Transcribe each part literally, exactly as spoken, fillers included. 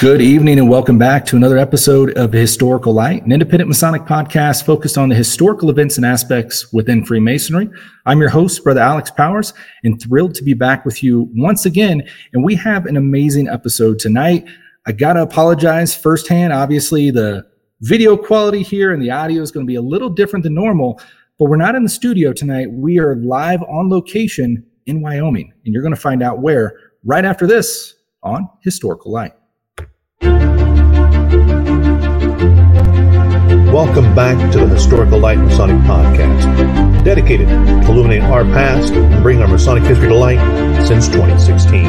Good evening and welcome back to another episode of The Historical Light, an independent Masonic podcast focused on the historical events and aspects within Freemasonry. I'm your host, Brother Alex Powers, and thrilled to be back with you once again. And we have an amazing episode tonight. I got to apologize firsthand. Obviously, the video quality here and the audio is going to be a little different than normal, but we're not in the studio tonight. We are live on location in Wyoming, and you're going to find out where right after this on Historical Light. Welcome back to the Historical Light Masonic Podcast, dedicated to illuminating our past and bringing our Masonic history to light since twenty sixteen.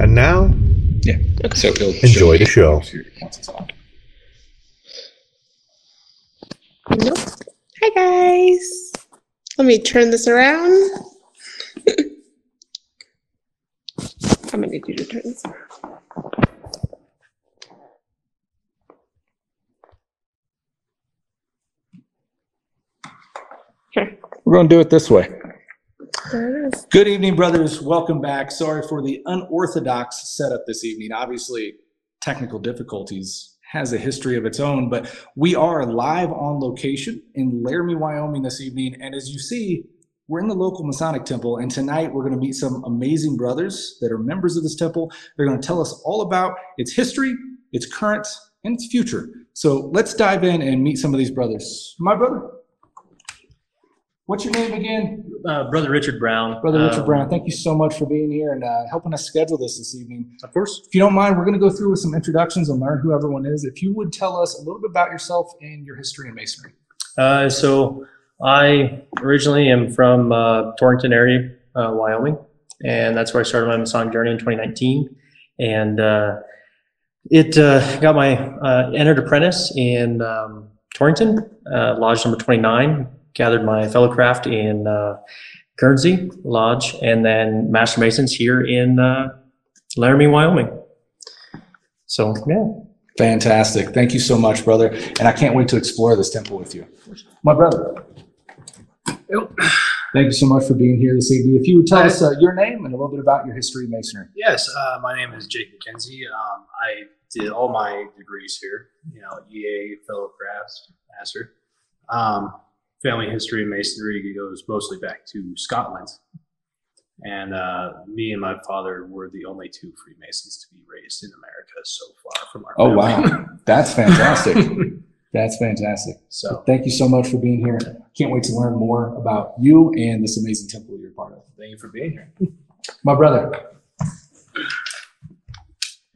And now, yeah. Okay. So it'll enjoy the show. Hi guys, let me turn this around. I'm gonna need you to turn this around. Here. We're gonna do it this way. Good evening, brothers. Welcome back. Sorry for the unorthodox setup this evening. Obviously, technical difficulties has a history of its own, but we are live on location in Laramie, Wyoming this evening. And as you see, we're in the local Masonic temple. And tonight we're going to meet some amazing brothers that are members of this temple. They're going to tell us all about its history, its current, and its future. So let's dive in and meet some of these brothers. My brother. What's your name again? Uh, Brother Richard Brown. Brother Richard um, Brown, thank you so much for being here and uh, helping us schedule this this evening. Of course. If you don't mind, we're going to go through with some introductions and learn who everyone is. If you would tell us a little bit about yourself and your history in Masonry. Uh, so I originally am from uh, Torrington area, uh, Wyoming, and that's where I started my Masonic journey in twenty nineteen. And uh, it uh, got my uh, entered apprentice in um, Torrington, uh, Lodge number twenty-nine. Gathered my fellow craft in uh, Guernsey Lodge, and then Master Masons here in uh, Laramie, Wyoming. So, yeah. Fantastic. Thank you so much, brother. And I can't wait to explore this temple with you. My brother. Yep. Thank you so much for being here this evening. If you would tell Hi. us uh, your name and a little bit about your history of Masonry. Yes, uh, my name is Jake McKenzie. Um, I did all my degrees here, you know, E A, fellow crafts, master. Um, Family history of Masonry goes mostly back to Scotland. And uh, me and my father were the only two Freemasons to be raised in America so far from our family. Oh, wow. That's fantastic. That's fantastic. So well, thank you so much for being here. Can't wait to learn more about you and this amazing temple you're part of. Thank you for being here. My brother.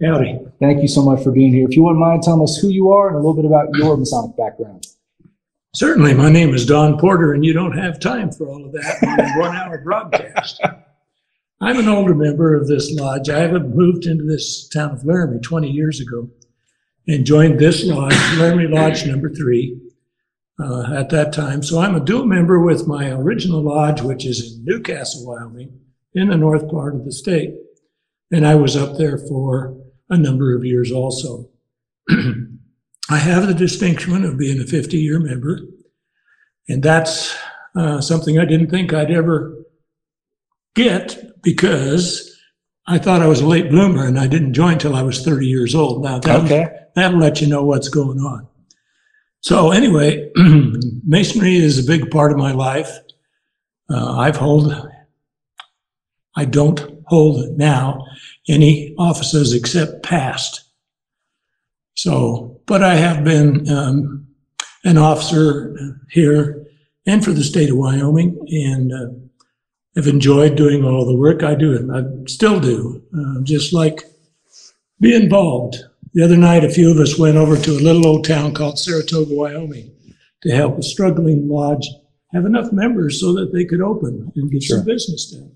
Howdy. Thank you so much for being here. If you wouldn't mind telling us who you are and a little bit about your Masonic background. Certainly, my name is Don Porter, and you don't have time for all of that in a one-hour broadcast. I'm an older member of this lodge. I moved into this town of Laramie twenty years ago and joined this lodge, Laramie Lodge number three, uh, at that time. So I'm a dual member with my original lodge, which is in Newcastle, Wyoming, in the north part of the state. And I was up there for a number of years also. I have the distinction of being a fifty-year member, and that's uh, something I didn't think I'd ever get because I thought I was a late bloomer and I didn't join till I was thirty years old. Now, that'll, okay. that'll let you know what's going on. So anyway, Masonry is a big part of my life. Uh, I've hold, I don't hold now any offices except past. So, but I have been um, an officer here and for the state of Wyoming, and uh, have enjoyed doing all the work I do, and I still do, uh, just like be involved. The other night, a few of us went over to a little old town called Saratoga, Wyoming, to help a struggling lodge have enough members so that they could open and get sure. some business done.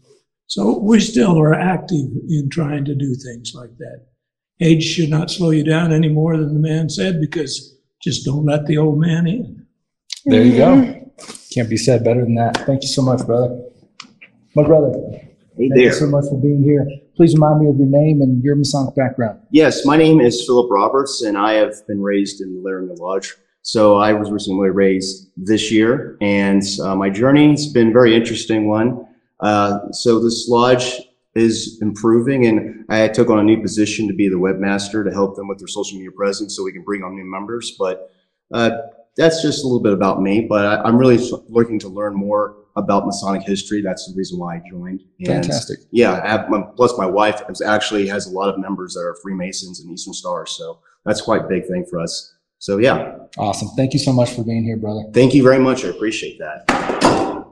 So we still are active in trying to do things like that. Age should not slow you down any more than the man said, because just don't let the old man in. There you go. Can't be said better than that. Thank you so much, brother. My brother, hey, thank there. you so much for being here. Please remind me of your name and your Masonic background. Yes, my name is Philip Roberts, and I have been raised in the Laramie Lodge. So I was recently raised this year, and uh, my journey has been a very interesting one. Uh, so this lodge is improving, and I took on a new position to be the webmaster to help them with their social media presence so we can bring on new members. But uh, that's just a little bit about me, but I, I'm really looking to learn more about Masonic history. That's the reason why I joined. And fantastic. Yeah, I have my, plus my wife is actually has a lot of members that are Freemasons and Eastern Stars, so that's quite a big thing for us. So yeah. Awesome. Thank you so much for being here, brother. Thank you very much. I appreciate that.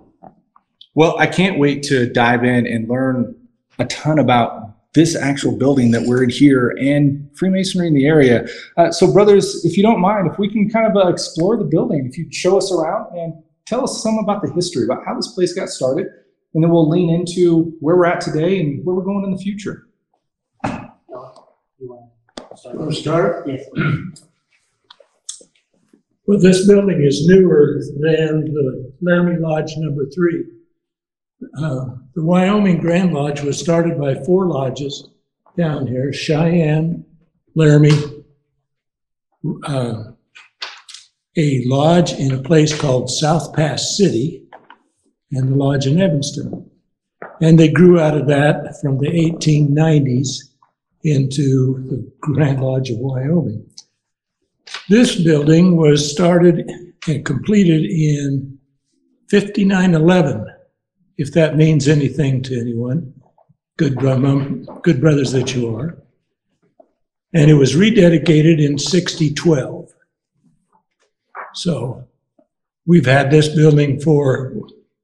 Well, I can't wait to dive in and learn a ton about this actual building that we're in here and Freemasonry in the area. Uh, so brothers, if you don't mind, if we can kind of uh, explore the building, if you'd show us around and tell us some about the history, about how this place got started, and then we'll lean into where we're at today and where we're going in the future. You want to start? Yes. Well, this building is newer than the Laramie Lodge number three. Uh, the Wyoming Grand Lodge was started by four lodges down here: Cheyenne, Laramie, uh, a lodge in a place called South Pass City, and the lodge in Evanston. And they grew out of that from the eighteen nineties into the Grand Lodge of Wyoming. This building was started and completed in fifty-nine eleven, if that means anything to anyone, good, drum, good brothers that you are. And it was rededicated in sixty twelve. So we've had this building for,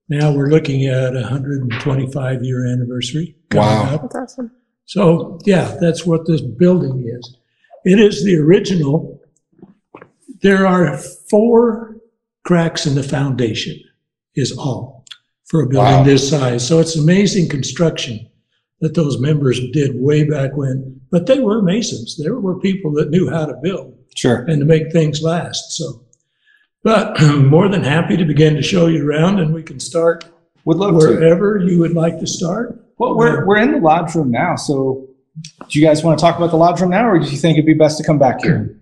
now we're looking at a one hundred twenty-five year anniversary. Wow, up. That's awesome. So yeah, that's what this building is. It is the original. There are four cracks in the foundation is all for a building wow. this size. So it's amazing construction that those members did way back when, but they were Masons. There were people that knew how to build sure. and to make things last. So. But I'm more than happy to begin to show you around, and we can start would love wherever to. you would like to start. Well, we're, we're in the lodge room now, so do you guys want to talk about the lodge room now, or do you think it'd be best to come back here?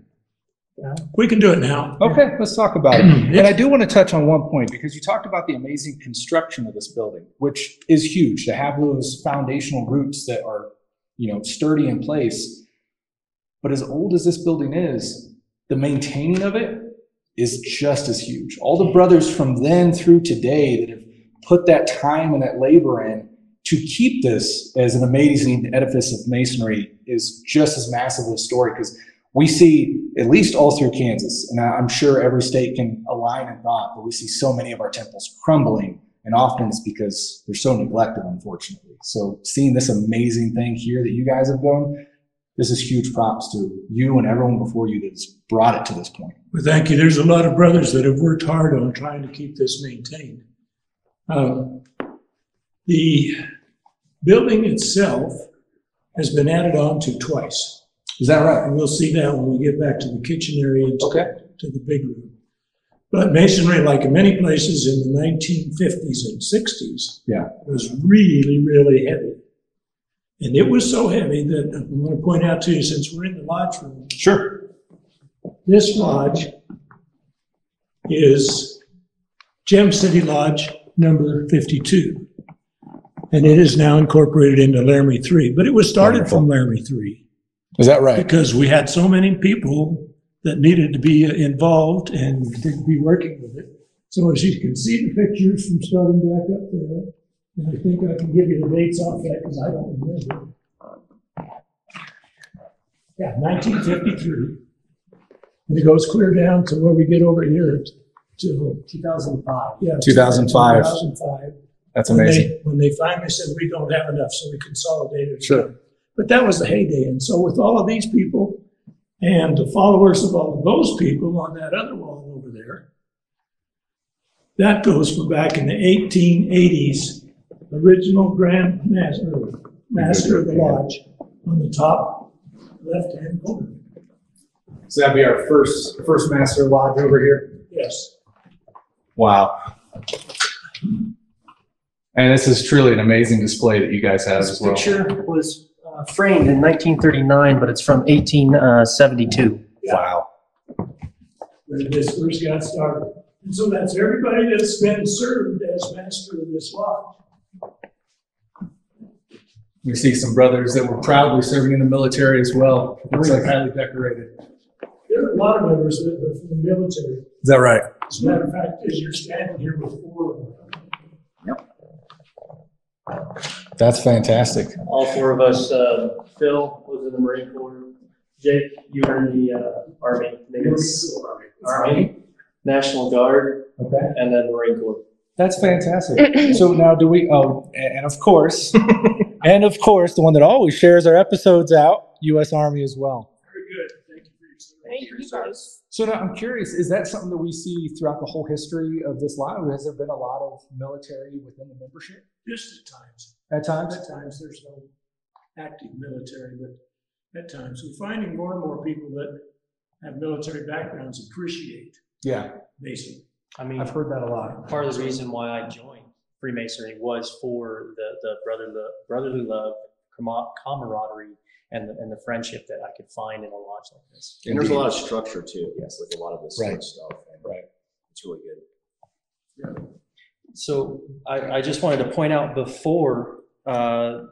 We can do it now. Okay, let's talk about it. And I do want to touch on one point, because you talked about the amazing construction of this building, which is huge, to have those foundational roots that are, you know, sturdy in place. But as old as this building is, the maintaining of it is just as huge. All the brothers from then through today that have put that time and that labor in to keep this as an amazing edifice of Masonry is just as massive a story, because we see, at least all through Kansas, and I'm sure every state can align in thought, but we see so many of our temples crumbling, and often it's because they're so neglected, unfortunately. So seeing this amazing thing here that you guys have done, this is huge props to you and everyone before you that's brought it to this point. Well, thank you. There's a lot of brothers that have worked hard on trying to keep this maintained. Um, the building itself has been added on to twice. Is that right? And we'll see that when we get back to the kitchen area and to, okay. to the big room. But Masonry, like in many places in the nineteen fifties and sixties, yeah. was really, really heavy. And it was so heavy that I want to point out to you, since we're in the lodge room. Sure. This lodge is Gem City Lodge number fifty-two. And it is now incorporated into Laramie three. But it was started Wonderful. from Laramie three. Is that right? Because we had so many people that needed to be involved and to be working with it. So as you can see the pictures from starting back up there, and I think I can give you the dates off that because I don't remember. Yeah, nineteen fifty-three. And it goes clear down to where we get over here to two thousand five. Yeah, two thousand five. two thousand five. That's amazing. When they, when they finally said, we don't have enough, so we consolidated. Sure. But that was the heyday. And so with all of these people and the followers of all of those people on that other wall over there, that goes from back in the eighteen eighties. Original Grand Master, master of the Lodge on the top left-hand corner. So that'd be our first first Master Lodge over here? Yes. Wow. And this is truly an amazing display that you guys have as well. This picture was uh, framed in nineteen thirty-nine, but it's from eighteen seventy-two. Yeah. Wow. When this first got started. And so that's everybody that's been served as master of this lodge. We see some brothers that were proudly serving in the military as well. Looks like highly decorated. There are a lot of members that are from the military. Is that right? As a matter of fact, as you're standing here with four of them. Yep. That's fantastic. All four of us. Uh, Phil was in the Marine Corps. Jake, you were in the uh, Army. Maybe it's Army. Army, National Guard, okay, and then Marine Corps. That's fantastic. So now do we, oh, and of course, and of course, the one that always shares our episodes out, U S Army as well. Very good. Thank you for your service. Thank you, guys. So now I'm curious, is that something that we see throughout the whole history of this lodge? Has there been a lot of military within the membership? Just at times. At times? At times there's no active military, but at times. We're finding more and more people that have military backgrounds appreciate. Yeah. Basically. I mean, I've heard that a lot. Part of the reason why I joined Freemasonry was for the, the brother, the brotherly love, camaraderie, and the, and the friendship that I could find in a lodge like this. And Indeed. There's a lot of structure too, yes, with a lot of this right. sort of stuff. And right. It's really good. Yeah. So I, I just wanted to point out before uh,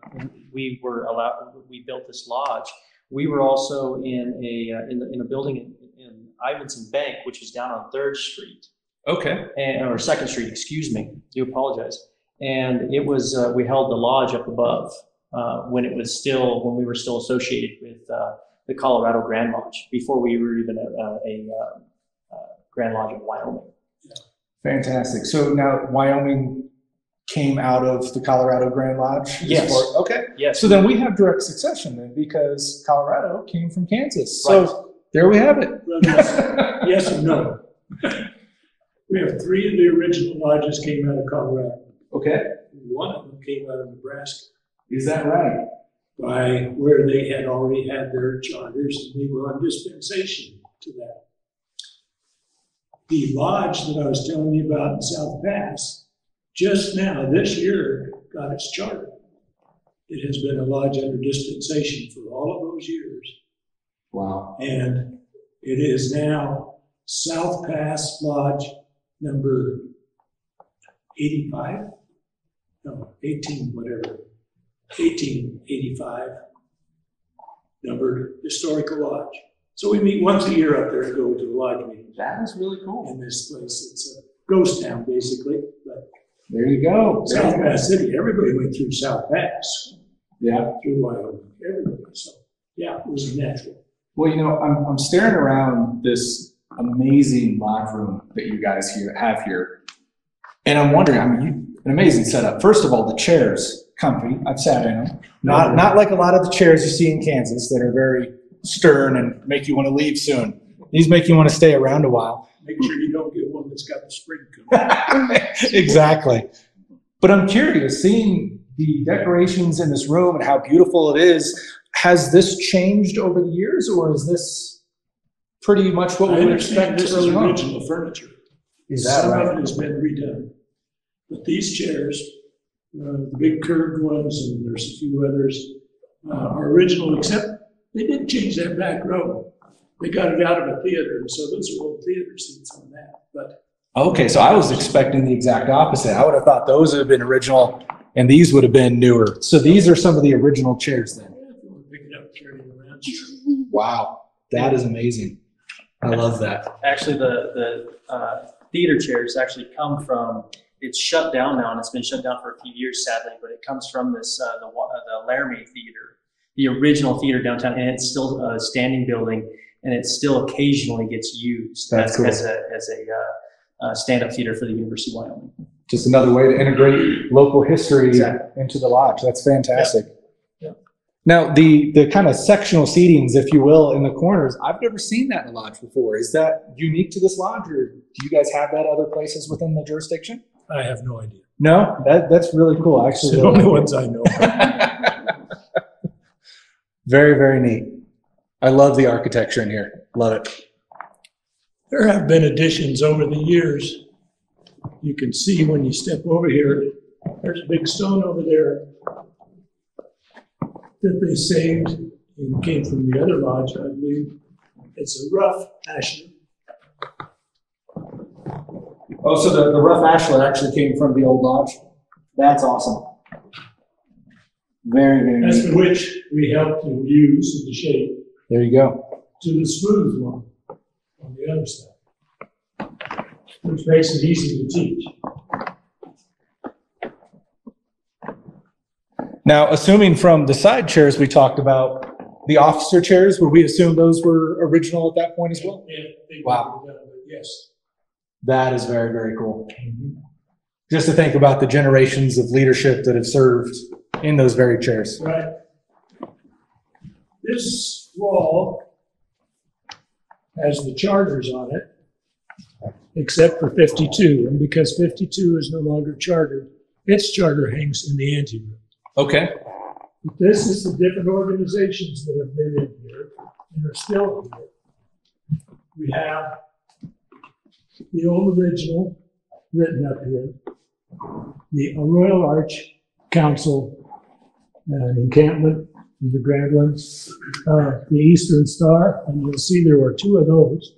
we were allowed, we built this lodge. We were also in a in, in a building in, in Ivinson Bank, which is down on Third Street. Okay. And, or Second Street, excuse me. I do apologize. And it was uh, we held the lodge up above uh, when it was still when we were still associated with uh, the Colorado Grand Lodge before we were even a, a, a, a Grand Lodge of Wyoming. Fantastic. So now Wyoming came out of the Colorado Grand Lodge. Yes. Part, okay. Yes. So then we have direct succession then because Colorado came from Kansas. Right. So there we have it. Yes and no. We have three of the original lodges came out of Colorado. Okay. One of them came out of Nebraska. Is that right? By where they had already had their charters and they were on dispensation to that. The lodge that I was telling you about in South Pass, just now, this year, got its charter. It has been a lodge under dispensation for all of those years. Wow. And it is now South Pass Lodge number eighty-five? No, eighteen, whatever. eighteen eighty-five numbered historical lodge. So we meet once a year up there and go to the lodge meeting. That is really cool. In this place, it's a ghost town, basically. But there you go. South yeah. Pass City. Everybody went through South Pass. Yeah. Through Wyoming. Everybody. So, yeah, it was natural. Well, you know, I'm, I'm staring around this amazing live room that you guys here have here, and I'm wondering, I mean, an amazing setup. First of all, the chairs, comfy. I've sat in them. Not not like a lot of the chairs you see in Kansas that are very stern and make you want to leave soon. These make you want to stay around a while. Make sure you don't get one that's got the spring coming. Exactly. But I'm curious, seeing the decorations in this room and how beautiful it is, has this changed over the years, or is this pretty much what I we would expect? This is original furniture. Is that Some right? of it has been redone. But these chairs, uh, the big curved ones, and there's a few others, uh, are original, except they did change that back row. They got it out of a theater, and so those are old theater seats on that. But okay, so I was expecting the exact opposite. I would have thought those would have been original, and these would have been newer. So these are some of the original chairs then. Yeah, if you want to pick it up, carry it around. Wow, that is amazing. I love that. Actually, the the uh, theater chairs actually come from, it's shut down now, and it's been shut down for a few years, sadly, but it comes from this uh, the, uh, the Laramie Theater, the original theater downtown, and it's still a standing building, and it still occasionally gets used That's as, cool. as a, as a uh, uh, stand-up theater for the University of Wyoming. Just another way to integrate local history exactly. into the lodge. That's fantastic. Yeah. Now, the, the kind of sectional seatings, if you will, in the corners, I've never seen that in a lodge before. Is that unique to this lodge, or do you guys have that other places within the jurisdiction? I have no idea. No? That, that's really cool. Actually, it's the only ones I know. Very, very neat. I love the architecture in here. Love it. There have been additions over the years you can see when you step over here, there's a big stone over there that they saved and came from the other lodge, I believe. It's a rough ashlar. Oh, so the, the rough ashlar actually came from the old lodge? That's awesome. Very, very That's neat. Which we helped to use the shape. There you go. To the smooth one on the other side, which makes it easy to teach. Now, assuming from the side chairs we talked about, the officer chairs, would we assume those were original at that point as well? Yeah. Wow. Done, yes. That is very, very cool. Mm-hmm. Just to think about the generations of leadership that have served in those very chairs. Right. This wall has the chargers on it, except for fifty-two, and because fifty-two is no longer chartered, its charter hangs in the anteroom. Okay. But this is the different organizations that have been in here and are still in here. We have the old original written up here, the Royal Arch Council and encampment, and the grand ones, uh, the Eastern Star, and you'll see there were two of those.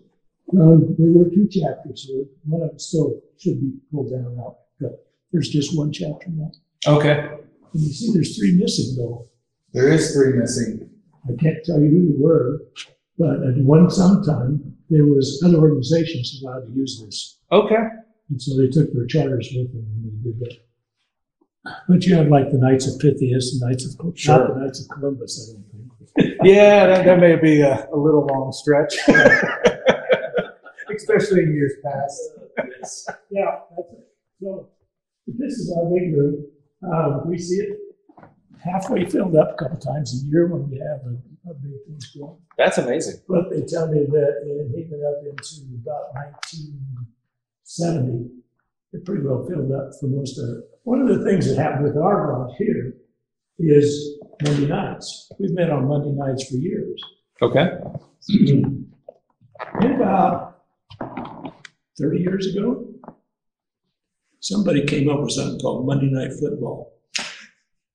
Um, there were two chapters here. One of them still should be pulled down and out, but there's just one chapter now. Okay. And you see there's three missing, though. There is three missing. I can't tell you who they were, but at one sometime, there was other organizations allowed to use this. Okay. And so they took their charters with them when they did that. But you have like the Knights of Pythias, the Knights of Columbus, sure. Not the Knights of Columbus, I don't think. Yeah, that, that may be a, a little long stretch. Especially in years past. Uh, yeah, that's it. So this is our big room. Uh, we see it halfway filled up a couple times a year when we have a, a big thing going. That's amazing. But they tell me that it even up into about nineteen seventy, it pretty well filled up for most of it. One of the things that happened with our lodge here is Monday nights. We've met on Monday nights for years. Okay. In about thirty years ago, somebody came up with something called Monday Night Football.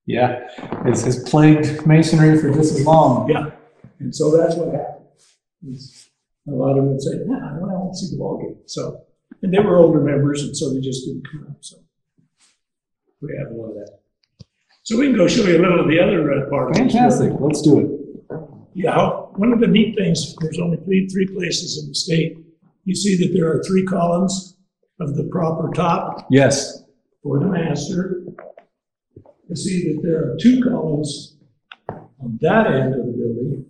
Yeah, it's, it's plagued Masonry for just as long. Yeah, and so that's what happened. A lot of them would say, nah, I don't want to see the ball game. So, and they were older members, and so they just didn't come up. So we have a lot of that. So we can go show you a little of the other part. Fantastic. Let's do it. Yeah, one of the neat things, there's only three, three places in the state. You see that there are three columns of the proper top. Yes. For the master. You see that there are two columns on that end of the building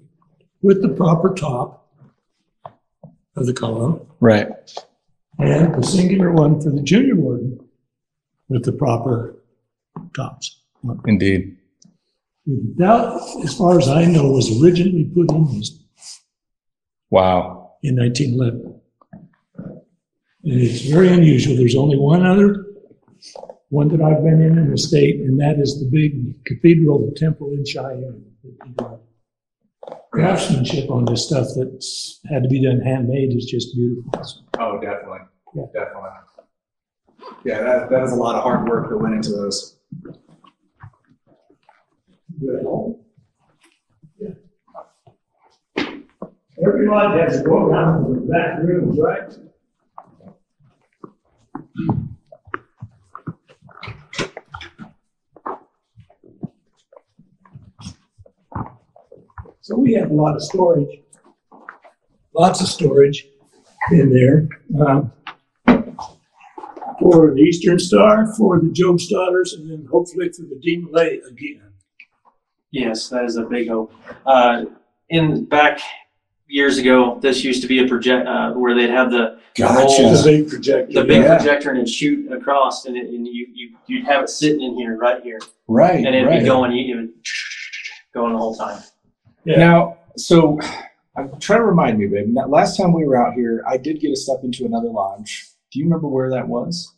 with the proper top of the column. Right. And the singular one for the junior warden with the proper tops. Indeed. That, as far as I know, was originally put in this. Wow. In nineteen eleven. And it's very unusual. There's only one other one that I've been in in the state, and that is the big cathedral temple in Cheyenne. Craftsmanship on this stuff that's had to be done handmade is just beautiful. Oh, definitely. Yeah. Definitely. Yeah, that, that is a lot of hard work that went into those. Well, yeah. Every lodge has to go around to the back rooms, right? So we have a lot of storage, lots of storage in there um, for the Eastern Star, for the Job's Daughters, and then hopefully for the Demolay again. Yes, that is a big hope. Uh, in back years ago, this used to be a project uh, where they'd have the Gotcha. The big projector. The big yeah. projector, and it'd shoot across, and, it, and you, you, you'd have it sitting in here, right here. Right, And it'd right. be going, it would going the whole time. Yeah. Now, so, I'm trying to remind me, babe, that last time we were out here, I did get a step into another lodge. Do you remember where that was?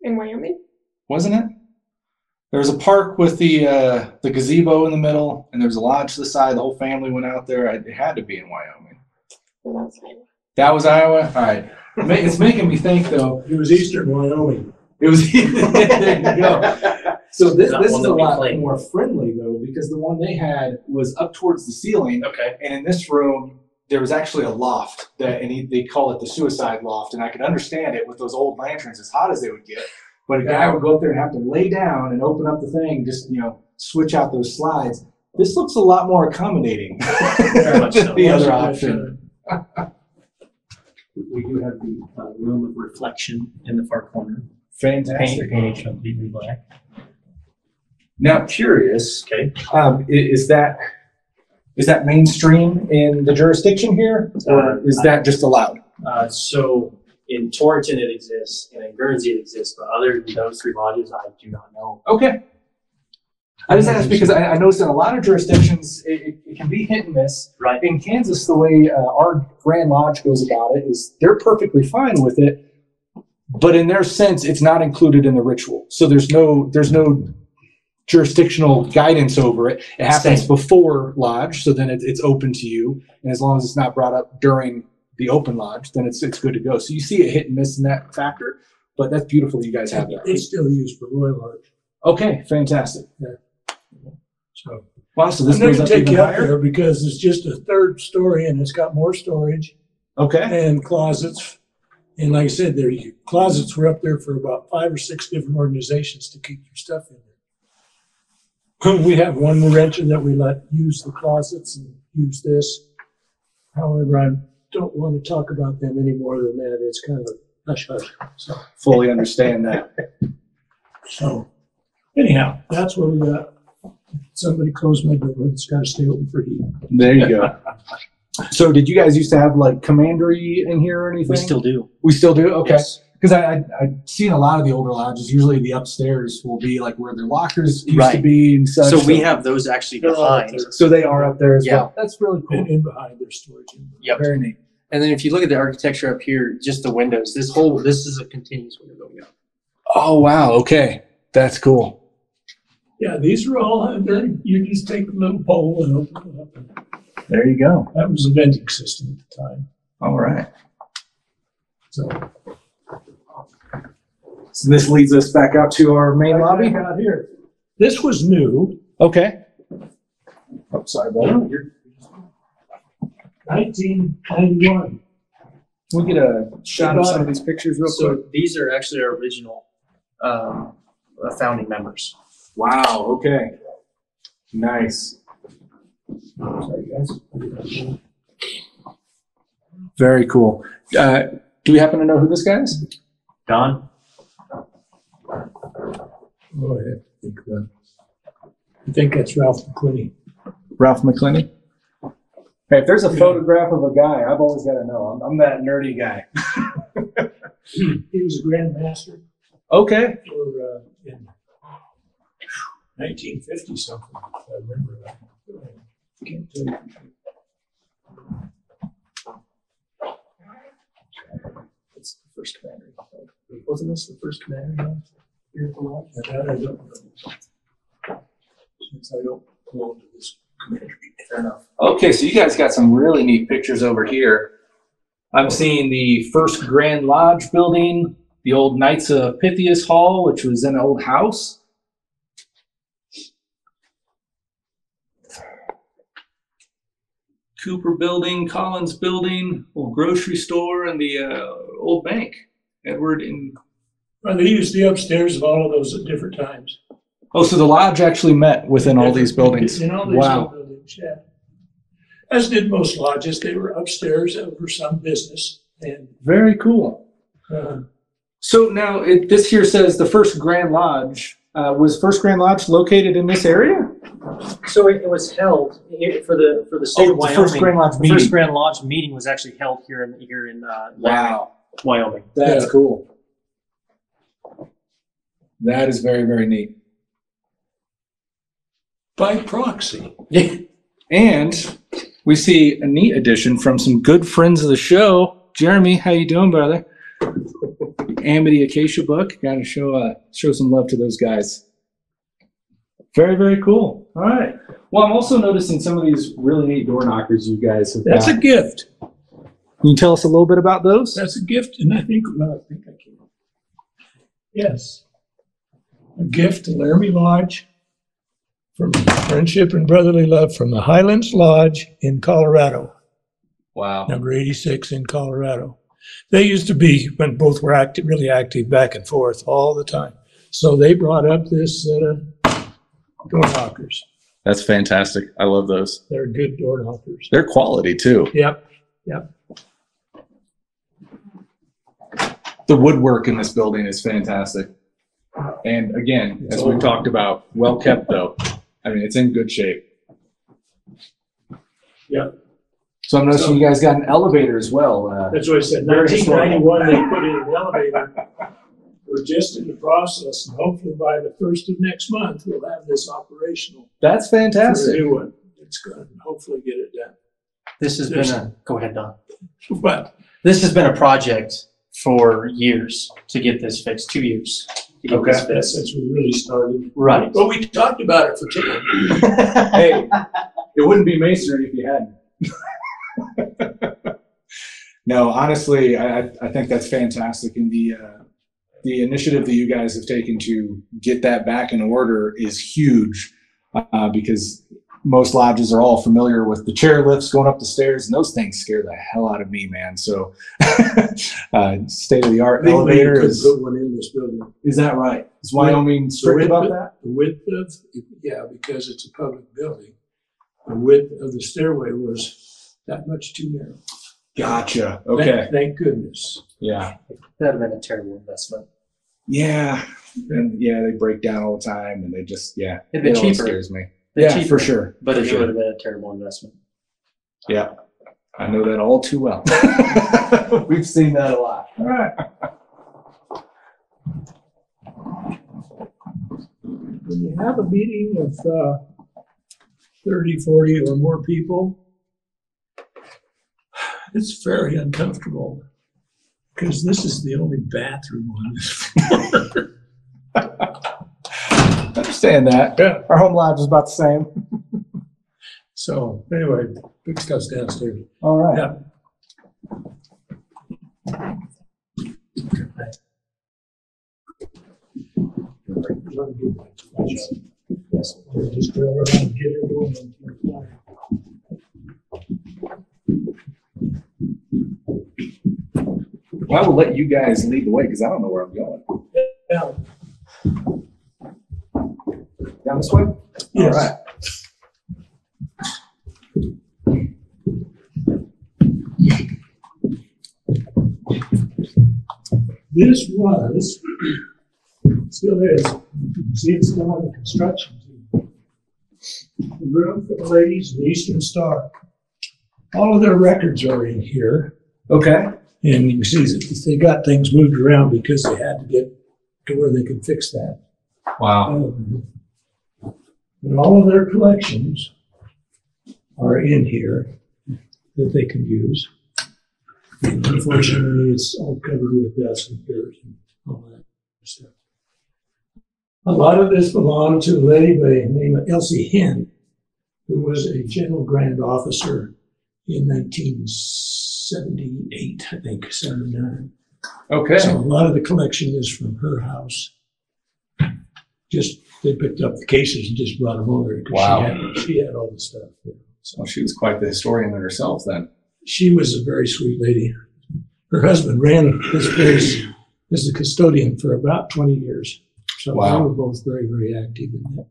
In Wyoming? Wasn't it? There was a park with the uh, the gazebo in the middle, and there was a lodge to the side. The whole family went out there. It had to be in Wyoming. That was Iowa. That was Iowa? All right. It's making me think, though. It was Eastern Wyoming. It was. There you go. So this this is a lot played. more friendly though, because the one they had was up towards the ceiling. Okay. And in this room, there was actually a loft that, and he, they call it the suicide loft. And I could understand it with those old lanterns, as hot as they would get. But a guy would go up there and have to lay down and open up the thing, just you know, switch out those slides. This looks a lot more accommodating Very much than so. the That's other option. We do have the uh, room of reflection in the far corner. Fantastic. Painted completely black. Now, curious. Okay. Um, is that is that mainstream in the jurisdiction here, or uh, is that I, just allowed? Uh, so in Torrington it exists, and in Guernsey it exists, but other than those three lodges, I do not know. Okay. I just asked because I, I noticed in a lot of jurisdictions it, it, it can be hit and miss. Right. In Kansas, the way uh, our Grand Lodge goes about it is they're perfectly fine with it, but in their sense, it's not included in the ritual. So there's no there's no jurisdictional guidance over it. It happens Same. before lodge, so then it, it's open to you, and as long as it's not brought up during the open lodge, then it's it's good to go. So you see it hit and miss in that factor, but that's beautiful that you guys have that. It's still used for Royal Arch. Okay, fantastic. Yeah. So, wow, so this I'm going to take you out there because it's just a third story and it's got more storage. Okay. And closets. And like I said, there you, closets were up there for about five or six different organizations to keep your stuff in there. We have one convention that we let use the closets and use this. However, I don't want to talk about them any more than that. It's kind of a hush hush. So fully understand that. So anyhow, that's what we got. Somebody closed my door. It's got to stay open for you. There you go. So, did you guys used to have like commandery in here or anything? We still do. We still do. Okay. Because yes. I, I I've seen a lot of the older lodges. Usually, the upstairs will be like where their lockers used right. to be and such. So, so we have those actually behind. So they are up there as yeah. well. That's really cool. And in behind their storage. Yep. Very neat. And then if you look at the architecture up here, just the windows. This whole this is a continuous window going up. Oh wow! Okay, that's cool. Yeah, these are all done. You just take a little pole and open it up. There you go. That was a vending system at the time. All right. So, so this leads us back out to our main right lobby out here. This was new. Okay. Oh, sorry, buddy. nineteen ninety-one. Can we get a shot of some of these pictures real so quick? So these are actually our original um, founding members. Wow, okay. Nice. Very cool. Uh, do we happen to know who this guy is? Don. Oh, yeah. I think, uh, I think that's Ralph McCliny. Ralph McCliny? Hey, if there's a photograph of a guy, I've always got to know. I'm, I'm that nerdy guy. He was a grandmaster. Okay. For, uh, in nineteen fifty something, if I remember that. I can't tell you. That's the first commander. Wasn't this the first commander here at the lodge? That I don't know. Since I don't belong to this commander. Fair enough. Okay, so you guys got some really neat pictures over here. I'm seeing the first Grand Lodge building, the old Knights of Pythias Hall, which was an old house. Cooper Building, Collins Building, old grocery store, and the uh, old bank. Edward and well, they used the upstairs of all of those at different times. Oh, so the lodge actually met within all these buildings. In all these wow. buildings, yeah. As did most lodges, they were upstairs over some business. And very cool. Uh, so now it, this here says the first Grand Lodge. Uh, was First Grand Lodge located in this area? So it, it was held it, for the for the state oh, of Wyoming. The first Grand Lodge the meeting. First Grand Lodge meeting was actually held here in here in uh, wow Wyoming. That's yeah. cool. That is very very neat. By proxy, and we see a neat addition from some good friends of the show. Jeremy, how you doing, brother? Amity Acacia book. Got to show uh, show some love to those guys. Very, very cool. All right. Well, I'm also noticing some of these really neat door knockers you guys have got. That's a gift. Can you tell us a little bit about those? That's a gift, and I think, well, I think I can. Yes. A gift to Laramie Lodge from Friendship and Brotherly Love from the Highlands Lodge in Colorado. Wow. Number eighty-six in Colorado. They used to be, when both were active, really active, back and forth all the time. So they brought up this set of door knockers. That's fantastic. I love those. They're good door knockers. They're quality, too. Yep. Yep. The woodwork in this building is fantastic. And again, as we talked about, well kept though. I mean, it's in good shape. Yeah. So I'm noticing so, you guys got an elevator as well. Uh, that's what I said. nineteen ninety-one, they put in an elevator. We're just in the process, and hopefully by the first of next month, we'll have this operational. That's fantastic. New one. It's good. Hopefully, get it done. This has There's, been a. Go ahead, Don. What? This has been a project for years to get this fixed. Two years. Okay, that's since we really started. Right. But we talked about it for two years. Hey, it wouldn't be masonry if you hadn't. No, honestly, I, I think that's fantastic. And the uh, the initiative that you guys have taken to get that back in order is huge, uh, because most lodges are all familiar with the chair lifts going up the stairs, and those things scare the hell out of me, man. So uh state-of-the-art elevator is put one in this building. Is that right? Is Wyoming strict about that? The width of, yeah, because it's a public building, the width of the stairway was that much too narrow. Gotcha. Okay. Thank, thank goodness. Yeah. That'd have been a terrible investment. Yeah. And yeah, they break down all the time, and they just, yeah. It'd be cheaper. It scares me. Yeah, cheaper, for sure. But for it sure. would have been a terrible investment. Yeah. I know that all too well. We've seen that a lot. All right. When you have a meeting of uh, thirty, forty or more people, it's very uncomfortable because this is the only bathroom on this floor. Understand that. Yeah. Our home lodge is about the same. So anyway, big stuff downstairs. All right. Yeah. Well, I will let you guys lead the way because I don't know where I'm going. Yeah. Down this way? Yes. All right. This was, still is, you can see it's still under construction. The room for the ladies in the Eastern Star. All of their records are in here. Okay. And you can see that they got things moved around because they had to get to where they could fix that. Wow. Um, And all of their collections are in here that they can use. And unfortunately, it's all covered with dust and dirt and all that stuff. A lot of this belonged to a lady by the name of Elsie Hinn, who was a general grand officer in nineteen seventy-eight, I think, seventy-nine. Okay. So a lot of the collection is from her house. Just they picked up the cases and just brought them over because wow. she, had, she had all the stuff. So she was quite the historian herself then. She was a very sweet lady. Her husband ran this place as a custodian for about twenty years. So wow. They were both very, very active in that.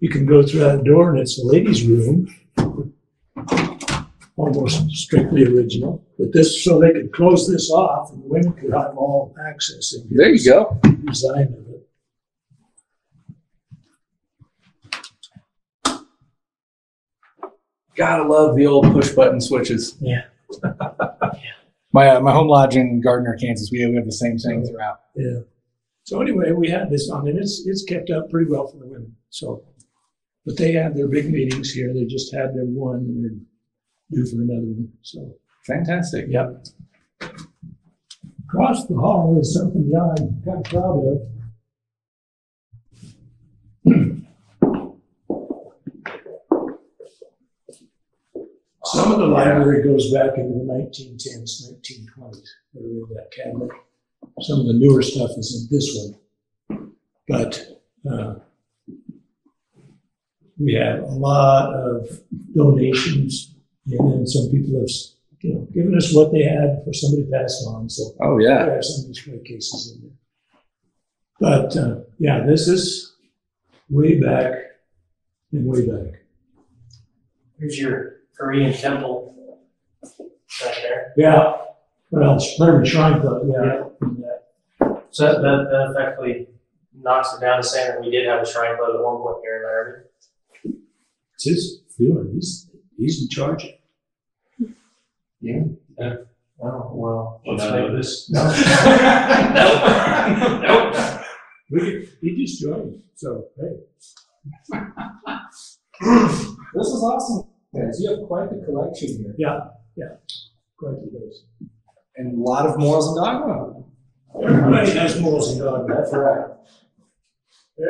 You can go through that door and it's a ladies' room, almost strictly original. But this, so they could close this off and women could have all access. And there you go. Design of it. Gotta love the old push button switches. Yeah. yeah. My uh, my home lodge in Gardner, Kansas, we have the same thing throughout. Yeah. So anyway, we had this on, and it's it's kept up pretty well for the women. So, but they have their big meetings here. They just had their one, and they're due for another one. So fantastic. Yep. Across the hall is something that I'm kind of proud of. Some of the library goes back into the nineteen tens, nineteen twenties, that are in that cabinet. Some of the newer stuff is in this one. But uh, we have a lot of donations, and then some people have, you know, given us what they had for somebody passed on. So oh yeah, there are some of these great cases in there. But uh, yeah, this is way back and way back. Here's your Korean temple right there. Yeah. What else? Laramie Shrine Club. Yeah. yeah. So that, that, that effectively knocks it down to saying that we did have a Shrine Club at one point here in Laramie. It's his feeling. He's he's in charge. Yeah. yeah. Oh well. Let's do this. No. no. no. We he just joined. So hey. This is awesome. Yes. You have quite the collection here. Yeah. Yeah. Quite the collection. And a lot of morals and dogma. Everybody has morals and dogma. That's right.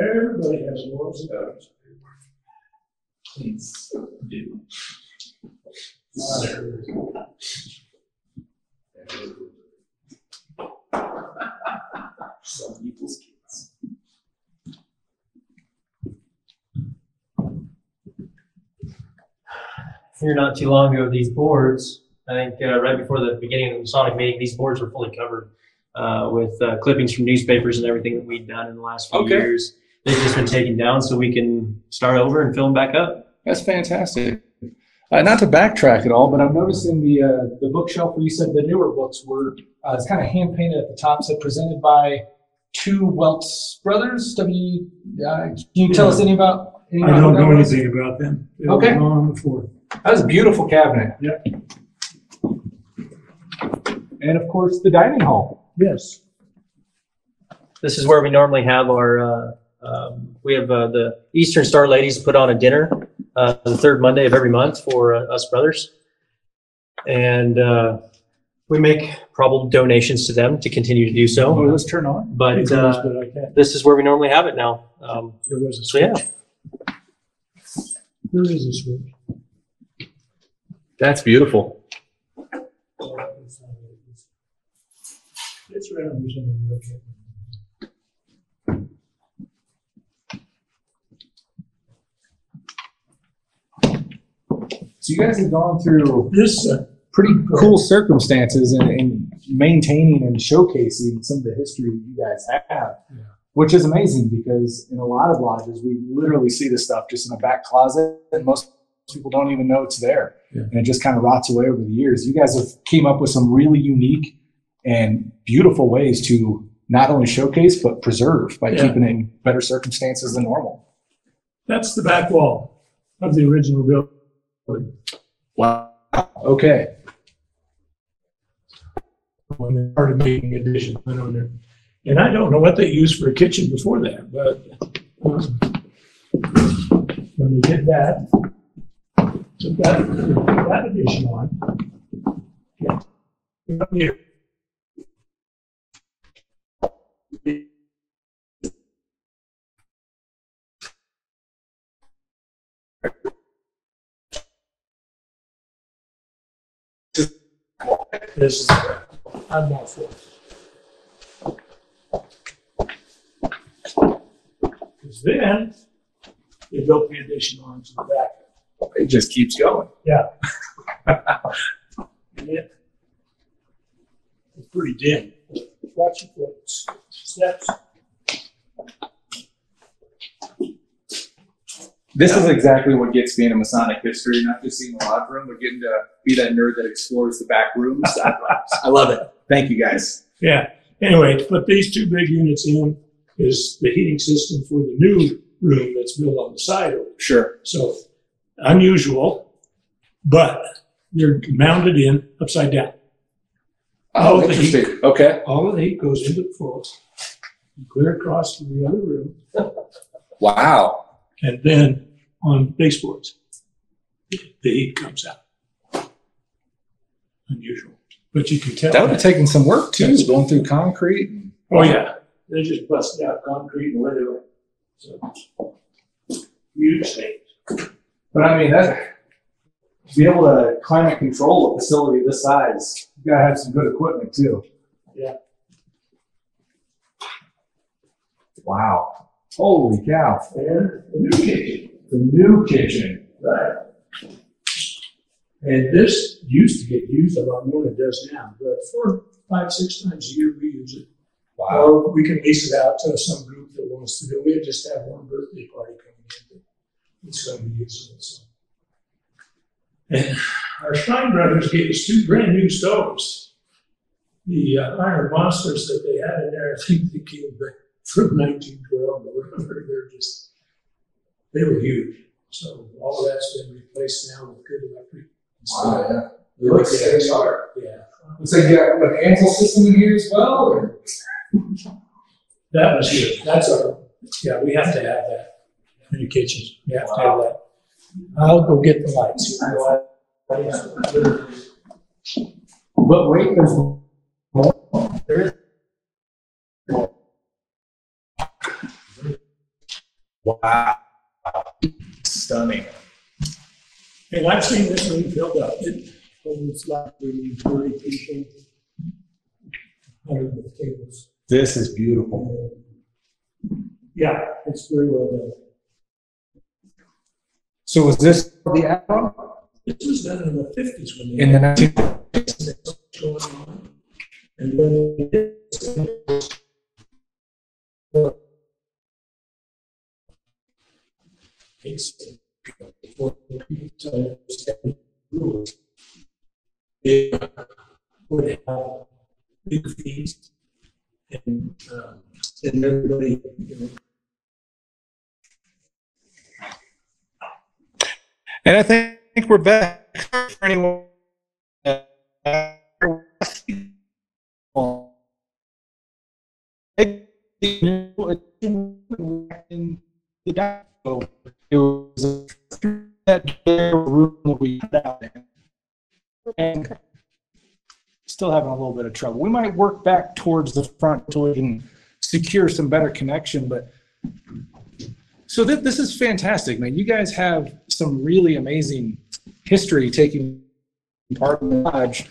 Everybody has morals and dogma. Please do. Some people's kids. Here, not too long ago, these boards, I think uh, right before the beginning of the Masonic meeting, these boards were fully covered uh, with uh, clippings from newspapers and everything that we'd done in the last few okay. years. They've just been taken down so we can start over and fill them back up. That's fantastic. Uh, not to backtrack at all, but I've noticed in the uh, the bookshelf where you said the newer books were, uh, it's kind of hand painted at the top, said presented by two Welts brothers. W. Uh, can you yeah. tell us any about? Any I about don't know anything about them. They okay. were long before. That was a beautiful cabinet. Yeah. And of course, the dining hall. Yes. This is where we normally have our. Uh, um, we have uh, the Eastern Star ladies put on a dinner. Uh, the third Monday of every month for uh, us brothers. And uh, we make probable donations to them to continue to do so. Oh, let's turn on. But uh, this is where we normally have it now. Um, there was a switch. So yeah. There is a switch. That's beautiful. It's right under something. So you guys have gone through this uh, pretty cool circumstances in, in maintaining and showcasing some of the history that you guys have, yeah. which is amazing because in a lot of lodges, we literally see this stuff just in a back closet and most people don't even know it's there. Yeah. And it just kind of rots away over the years. You guys have came up with some really unique and beautiful ways to not only showcase, but preserve by yeah. keeping it in better circumstances than normal. That's the back wall of the original building. Wow. Okay. When they started making additions went on there, and I don't know what they used for a kitchen before that, but um, when they did that, put that, that addition on. Yeah. Up here. This is I'm all for it. Because then they built the addition onto the back. It just keeps going. Yeah. yeah. It's pretty dim. Watch your foot steps. This is exactly what gets me into Masonic history, not just seeing the lodge room, but getting to be that nerd that explores the back rooms. I love it. Thank you, guys. Yeah. Anyway, to put these two big units in is the heating system for the new room that's built on the side of it. Sure. So unusual, but they're mounted in upside down. Oh, all interesting. Heat, okay. All of the heat goes into the floor, clear across to the other room. Wow. And then on baseboards, the heat comes out. Unusual, but you can tell that would have taken some work too. It's going through concrete. And oh yeah, they just busted out concrete and whatever. So huge things. But I mean that to be able to climate control a facility this size, you gotta have some good equipment too. Yeah. Wow. Holy cow. And the new kitchen. The new kitchen. Right. And this used to get used a lot more than it does now, but four, five, six times a year we use it. Wow. Or we can lease it out to some group that wants to do it. We just have one birthday party coming in. It's going to be useful. So. And our Stein brothers gave us two brand new stoves. The uh, iron monsters that they had in there, I think they came back from nineteen twelve or whatever. They're just, they were huge. So all of that's been replaced now with good electric. Wow, yeah. It looks state of the art. Yeah. Looks like you got an Ansel system in here as well? Or? That was good. That's our, yeah, we have to have that in the kitchen. We have wow. to have that. I'll go get the lights. Yeah. But wait, there's more. There is. Wow. Stunning. And I've seen this room filled up. It holds like thirty people, hundreds of tables. This is beautiful. Yeah, it's very well done. So was this the add-on? This was done in the fifties when they in the nineteen fifties. And when they did this, before people understand rules, they would have big fees, and um, and everybody, you know. And I think we're back for anyone. It was through that room that we cut out in, and still having a little bit of trouble. We might work back towards the front until we can secure some better connection, but. So th- this is fantastic, man. You guys have some really amazing history taking part in the lodge.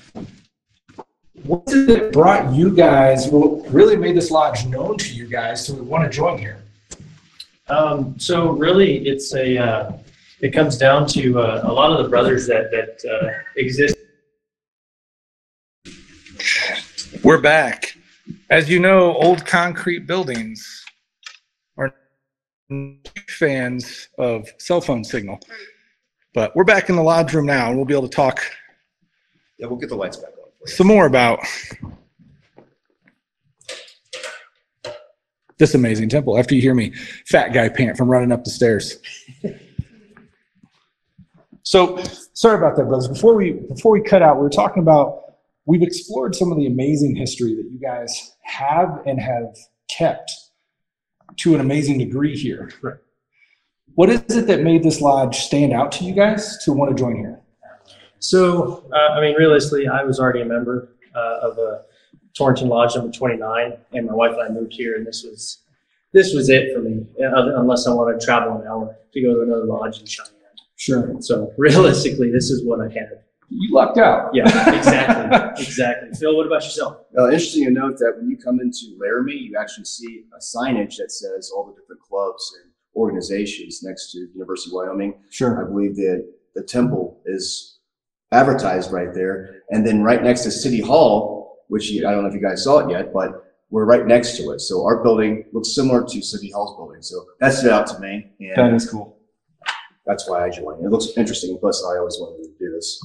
What is it that brought you guys, what really made this lodge known to you guys so we want to join here? Um, so really it's a, uh, it comes down to uh, a lot of the brothers that, that uh, exist. We're back. As you know, old concrete buildings are fans of cell phone signal, but we're back in the lodge room now and we'll be able to talk. Yeah, we'll get the lights back on some more about this amazing temple after you hear me fat guy pant from running up the stairs. So sorry about that, brothers. Before we before we cut out, we were talking about we've explored some of the amazing history that you guys have and have kept to an amazing degree here. Right. What is it that made this lodge stand out to you guys to want to join here? So, uh, I mean, realistically, I was already a member uh, of a Torrington Lodge number twenty-nine, and my wife and I moved here, and this was this was it for me, unless I wanted to travel an hour to go to another lodge in Cheyenne. Sure. So, realistically, this is what I had. You lucked out. Yeah, exactly. exactly. Phil, what about yourself? Uh, interesting to note that when you come into Laramie, you actually see a signage that says all the different clubs and organizations next to University of Wyoming. Sure. I believe that the temple is advertised right there. And then right next to City Hall, which you, I don't know if you guys saw it yet, but we're right next to it. So our building looks similar to City Hall's building. So that stood out to me. And that is cool. That's why I joined. It looks interesting. Plus, I always wanted to do this.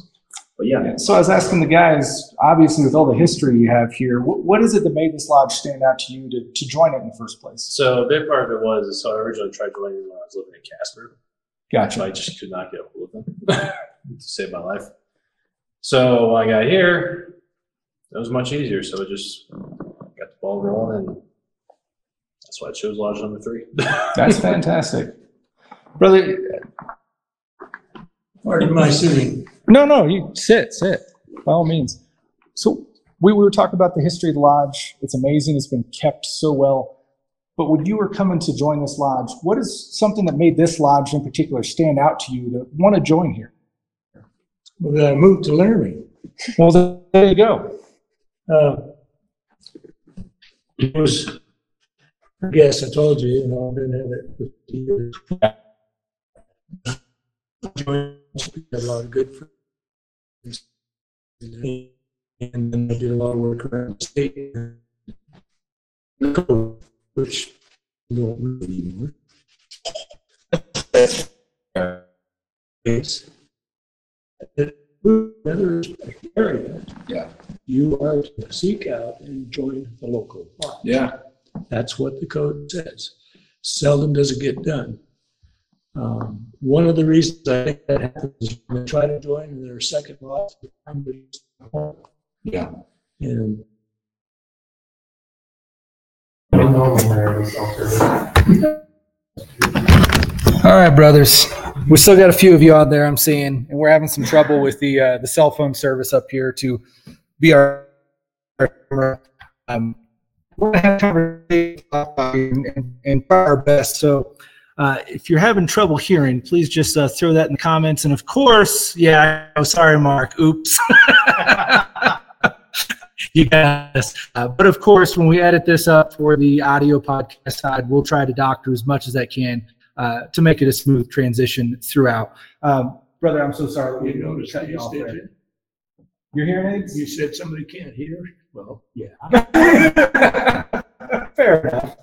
But yeah. yeah. So I was asking the guys, obviously with all the history you have here, what, what is it that made this lodge stand out to you to, to join it in the first place? So their part of it was, is so I originally tried to join it when I was living in Casper. Gotcha. So I just could not get a hold of them to save my life. So when I got here, it was much easier. So I just got the ball rolling, and that's why I chose lodge number three. That's fantastic. Brother. Pardon my sitting. No, no, you sit, sit, by all means. So we, we were talking about the history of the lodge. It's amazing. It's been kept so well. But when you were coming to join this lodge, what is something that made this lodge in particular stand out to you to want to join here? uh, moved to Laramie. Well, there you go. Uh, it was, I guess I told you, you know, I've been at it for years. I did a lot of good friends. And then I did a lot of work around the state, which I don't really anymore. It's another area. Yeah. You are to seek out and join the local lodge. Yeah. That's what the code says. Seldom does it get done. Um, one of the reasons I think that happens is when they try to join their second lodge, somebody's home. Yeah. And I don't know. All right, brothers. We still got a few of you out there, I'm seeing, and we're having some trouble with the uh, the cell phone service up here to be our. Um, we're gonna have conversations and, and try our best. So, uh, if you're having trouble hearing, please just uh, throw that in the comments. And of course, yeah, oh, sorry, Mark. Oops. You guys, uh, but of course, when we edit this up for the audio podcast side, we'll try to doctor as much as I can. Uh, to make it a smooth transition throughout. Um, brother, I'm so sorry. You noticed cut you off there. You're hearing it? You said somebody can't hear? Well, yeah. Fair enough. Fair enough.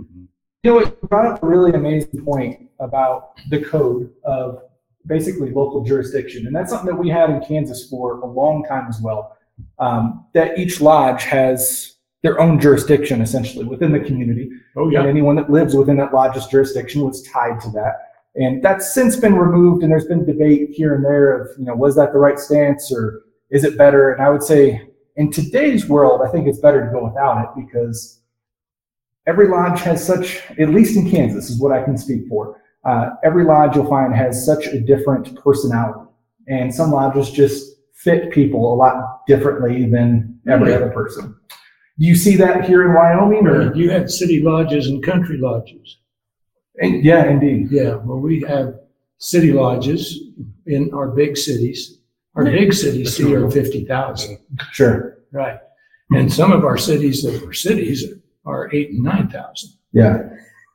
Mm-hmm. You know what? You brought up a really amazing point about the code of basically local jurisdiction. And that's something that we had in Kansas for a long time as well, um, that each lodge has their own jurisdiction, essentially, within the community. Oh, yeah. And anyone that lives within that lodge's jurisdiction was tied to that. And that's since been removed, and there's been debate here and there of, you know, was that the right stance, or is it better? And I would say, in today's world, I think it's better to go without it, because every lodge has such, at least in Kansas is what I can speak for, uh, every lodge you'll find has such a different personality. And some lodges just fit people a lot differently than every mm-hmm. other person. Do you see that here in Wyoming? Or? You have city lodges and country lodges. And, yeah, indeed. Yeah, well, we have city lodges in our big cities. Our big cities see are fifty thousand. Sure. Right. And some of our cities that were cities are eight and nine thousand. Yeah.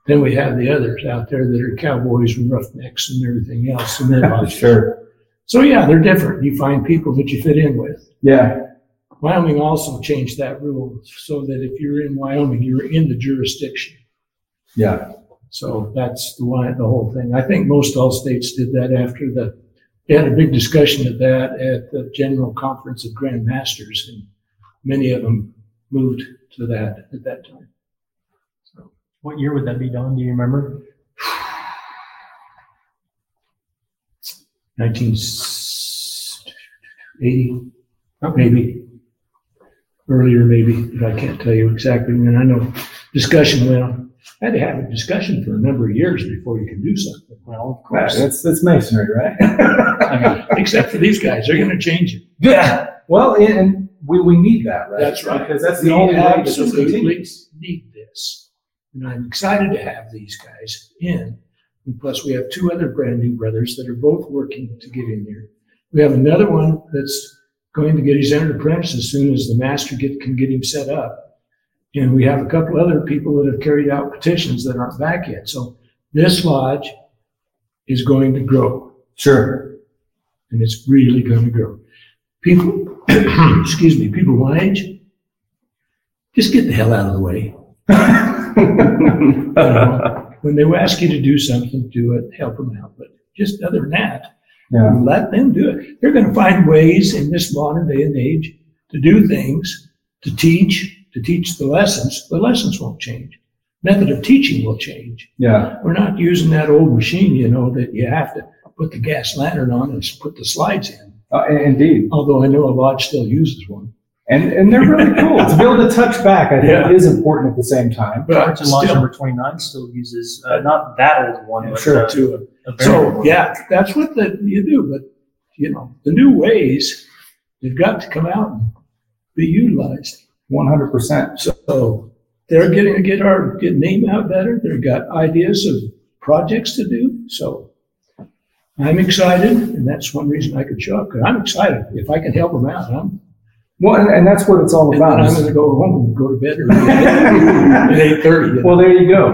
Then we have the others out there that are cowboys and roughnecks and everything else. And then lodges. Sure. So, yeah, they're different. You find people that you fit in with. Yeah. Wyoming also changed that rule so that if you're in Wyoming, you're in the jurisdiction. Yeah. So that's the why, the whole thing. I think most all states did that after the, they had a big discussion of that at the General Conference of Grand Masters, and many of them moved to that at that time. So what year would that be, Don? Do you remember? nineteen eighty, maybe. Earlier, maybe, but I can't tell you exactly when. I know discussion went on. I had to have a discussion for a number of years before you can do something. Well, of course. Yeah, that's that's masonry, right? I mean, except for these guys. They're going to change it. Yeah. Well, and we, we need that, right? That's right. Because that's the only way this continues. We need this. And I'm excited to have these guys in. And plus, we have two other brand new brothers that are both working to get in here. We have another one that's going to get his entered apprentice as soon as the master get, can get him set up. And we have a couple other people that have carried out petitions that aren't back yet. So this lodge is going to grow. Sure. And it's really going to grow. People, excuse me, people my age, just get the hell out of the way. You know, when they ask you to do something, do it, help them out. But just other than that, yeah. Let them do it. They're going to find ways in this modern day and age to do things, to teach, to teach the lessons. The lessons won't change. Method of teaching will change. Yeah. We're not using that old machine, you know, that you have to put the gas lantern on and put the slides in. Uh, indeed. Although I know a lodge still uses one. And and they're really cool. To be able to touch back, I think, yeah. is important at the same time. But Arch and Lodge number twenty-nine still uses, uh, not that old one, but sure, uh, too. So, yeah, that's what the, you do. But, you know, the new ways, they've got to come out and be utilized. one hundred percent. So they're getting to get our get name out better. They've got ideas of projects to do. So I'm excited, and that's one reason I could show up, because I'm excited. If I can help them out, I'm... Well, and, and that's what it's all about. And I'm going to go home and go to bed early at eight thirty. You know? Well, there you go.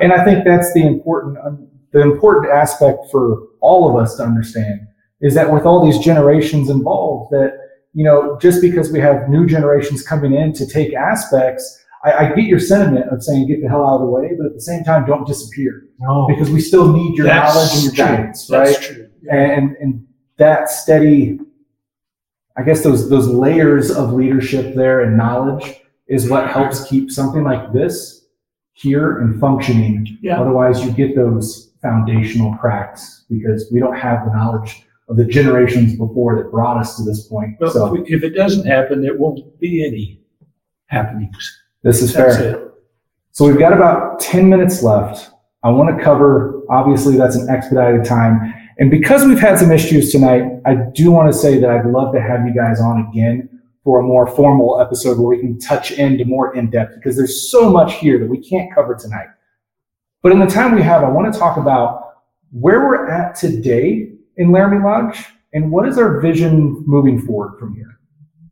And I think that's the important um, the important aspect for all of us to understand, is that with all these generations involved, that, you know, just because we have new generations coming in to take aspects, I, I get your sentiment of saying get the hell out of the way, but at the same time, don't disappear. No. Because we still need your that's knowledge and your true. guidance, right? That's true. Yeah. And, and that steady... I guess those those layers of leadership there and knowledge is what helps keep something like this here and functioning. Yeah. Otherwise, you get those foundational cracks because we don't have the knowledge of the generations before that brought us to this point. But so if it doesn't happen, there won't be any happenings. This is fair. That's it. So we've got about ten minutes left. I want to cover, obviously, that's an expedited time. And because we've had some issues tonight, I do want to say that I'd love to have you guys on again for a more formal episode where we can touch into more in-depth, because there's so much here that we can't cover tonight. But in the time we have, I want to talk about where we're at today in Laramie Lodge and what is our vision moving forward from here.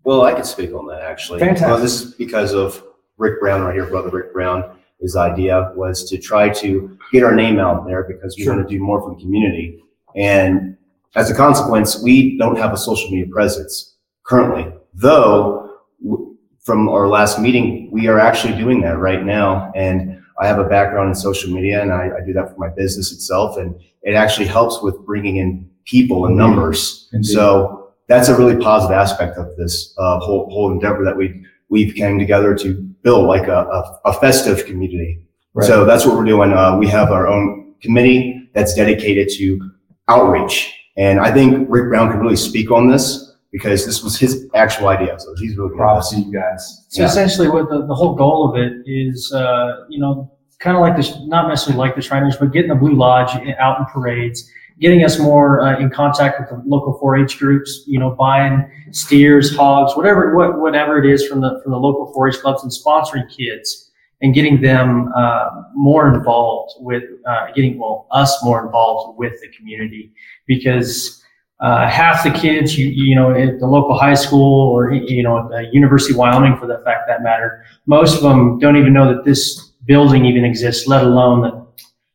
Well, I could speak on that, actually. Fantastic. Well, this is because of Rick Brown right here, Brother Rick Brown. His idea was to try to get our name out there because we sure. want to do more for the community. And as a consequence, we don't have a social media presence currently, though w- from our last meeting, we are actually doing that right now. And I have a background in social media, and I, I do that for my business itself. And it actually helps with bringing in people and numbers. Indeed. So that's a really positive aspect of this uh, whole whole endeavor that we we've came together to build like a, a, a festive community. Right. So that's what we're doing. Uh, we have our own committee that's dedicated to outreach. And I think Rick Brown can really speak on this because this was his actual idea. So he's really proud to you guys. So yeah. Essentially what the, the whole goal of it is, uh, you know, kind of like this, not necessarily like the Shriners, but getting the Blue Lodge out in parades, getting us more uh, in contact with the local four H groups, you know, buying steers, hogs, whatever, what, whatever it is from the, from the local four H clubs, and sponsoring kids and getting them uh, more involved with, uh, getting well us more involved with the community, because uh, half the kids, you, you know, at the local high school or, you know, at the University of Wyoming for the fact that matter, most of them don't even know that this building even exists, let alone that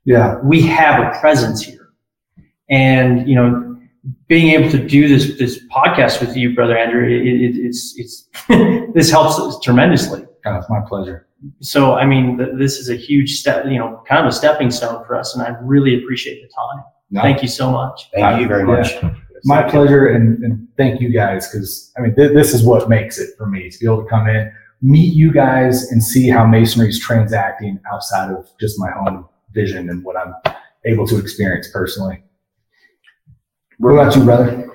yeah. we have a presence here. And, you know, being able to do this this podcast with you, Brother Andrew, it, it, it's it's this helps us tremendously. God, it's my pleasure. So, I mean, th- this is a huge step, you know, kind of a stepping stone for us. And I really appreciate the time. No. Thank you so much. Thank I, you very much. Yeah. My thank pleasure. And, and thank you guys. Cause I mean, th- this is what makes it for me to be able to come in, meet you guys and see how Masonry is transacting outside of just my own vision and what I'm able to experience personally. What about you, brother?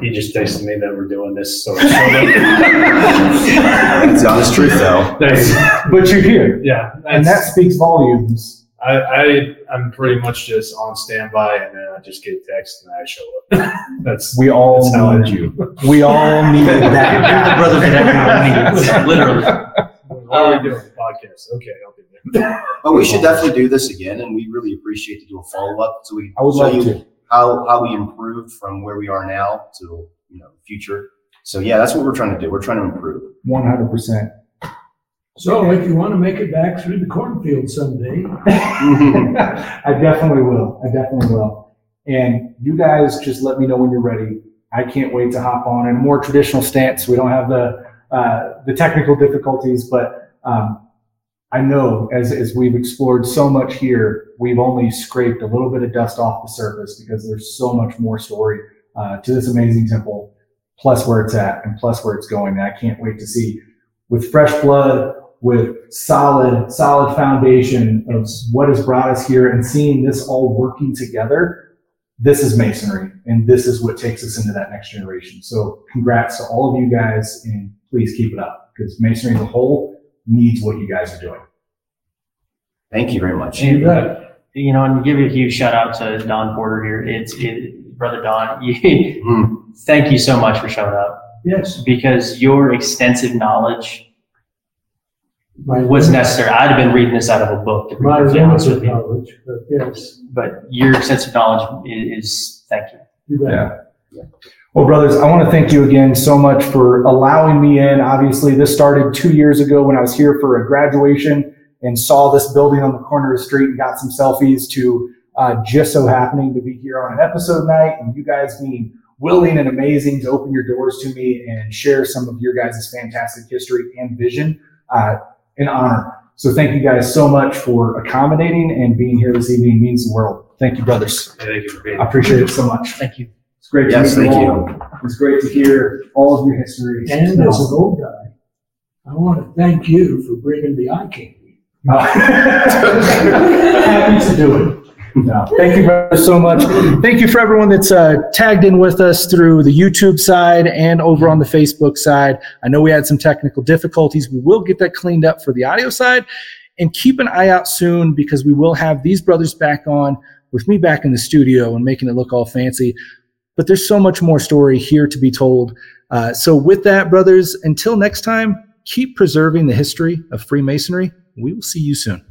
He just texted me that we're doing this. So it's honest truth, though. But you're here. Yeah. And that speaks volumes. I, I, I'm pretty much just on standby, and then I just get a text, and I show up. That's we all that's need you. We all need that. You're the brother that everyone needs, literally. What are we doing? The podcast. Okay, I'll be there. But we should definitely do this again, and we really appreciate to do a follow-up. So we I would love to. How, how we improved from where we are now to, you know, the future. So yeah, that's what we're trying to do. We're trying to improve. one hundred percent. So if you want to make it back through the cornfield someday. I definitely will. I definitely will. And you guys just let me know when you're ready. I can't wait to hop on in a more traditional stance. We don't have the, uh, the technical difficulties, but, um, I know as, as we've explored so much here, we've only scraped a little bit of dust off the surface because there's so much more story uh, to this amazing temple, plus where it's at and plus where it's going. And I can't wait to see with fresh blood, with solid, solid foundation of what has brought us here and seeing this all working together. This is Masonry, and this is what takes us into that next generation. So congrats to all of you guys, and please keep it up, because Masonry as a whole needs what you guys are doing. Thank you very much. And, uh, you know, and give a huge shout out to Don Porter here. It's it, Brother Don. You, mm. Thank you so much for showing up. Yes. Because your extensive knowledge was necessary. I'd have been reading this out of a book. To be my limited knowledge, but yes. But your sense of knowledge is, thank you. You yeah. yeah. Well, brothers, I want to thank you again so much for allowing me in. Obviously, this started two years ago when I was here for a graduation and saw this building on the corner of the street and got some selfies to uh, just so happening to be here on an episode night and you guys being willing and amazing to open your doors to me and share some of your guys' fantastic history and vision. Uh, An honor. So thank you guys so much for accommodating and being here this evening. It means the world. Thank you, brothers. Yeah, thank you for being here. I appreciate it so much. Thank you. It's great to yes, meet you all. It's great to hear all of your history. And as an old guy, I want to thank you for bringing the eye candy. Uh, happy to do it. No. Thank you, brothers, so much. Thank you for everyone that's uh, tagged in with us through the YouTube side and over on the Facebook side. I know we had some technical difficulties. We will get that cleaned up for the audio side. And keep an eye out soon because we will have these brothers back on with me back in the studio and making it look all fancy. But there's so much more story here to be told. Uh, so with that, brothers, until next time, keep preserving the history of Freemasonry. We will see you soon.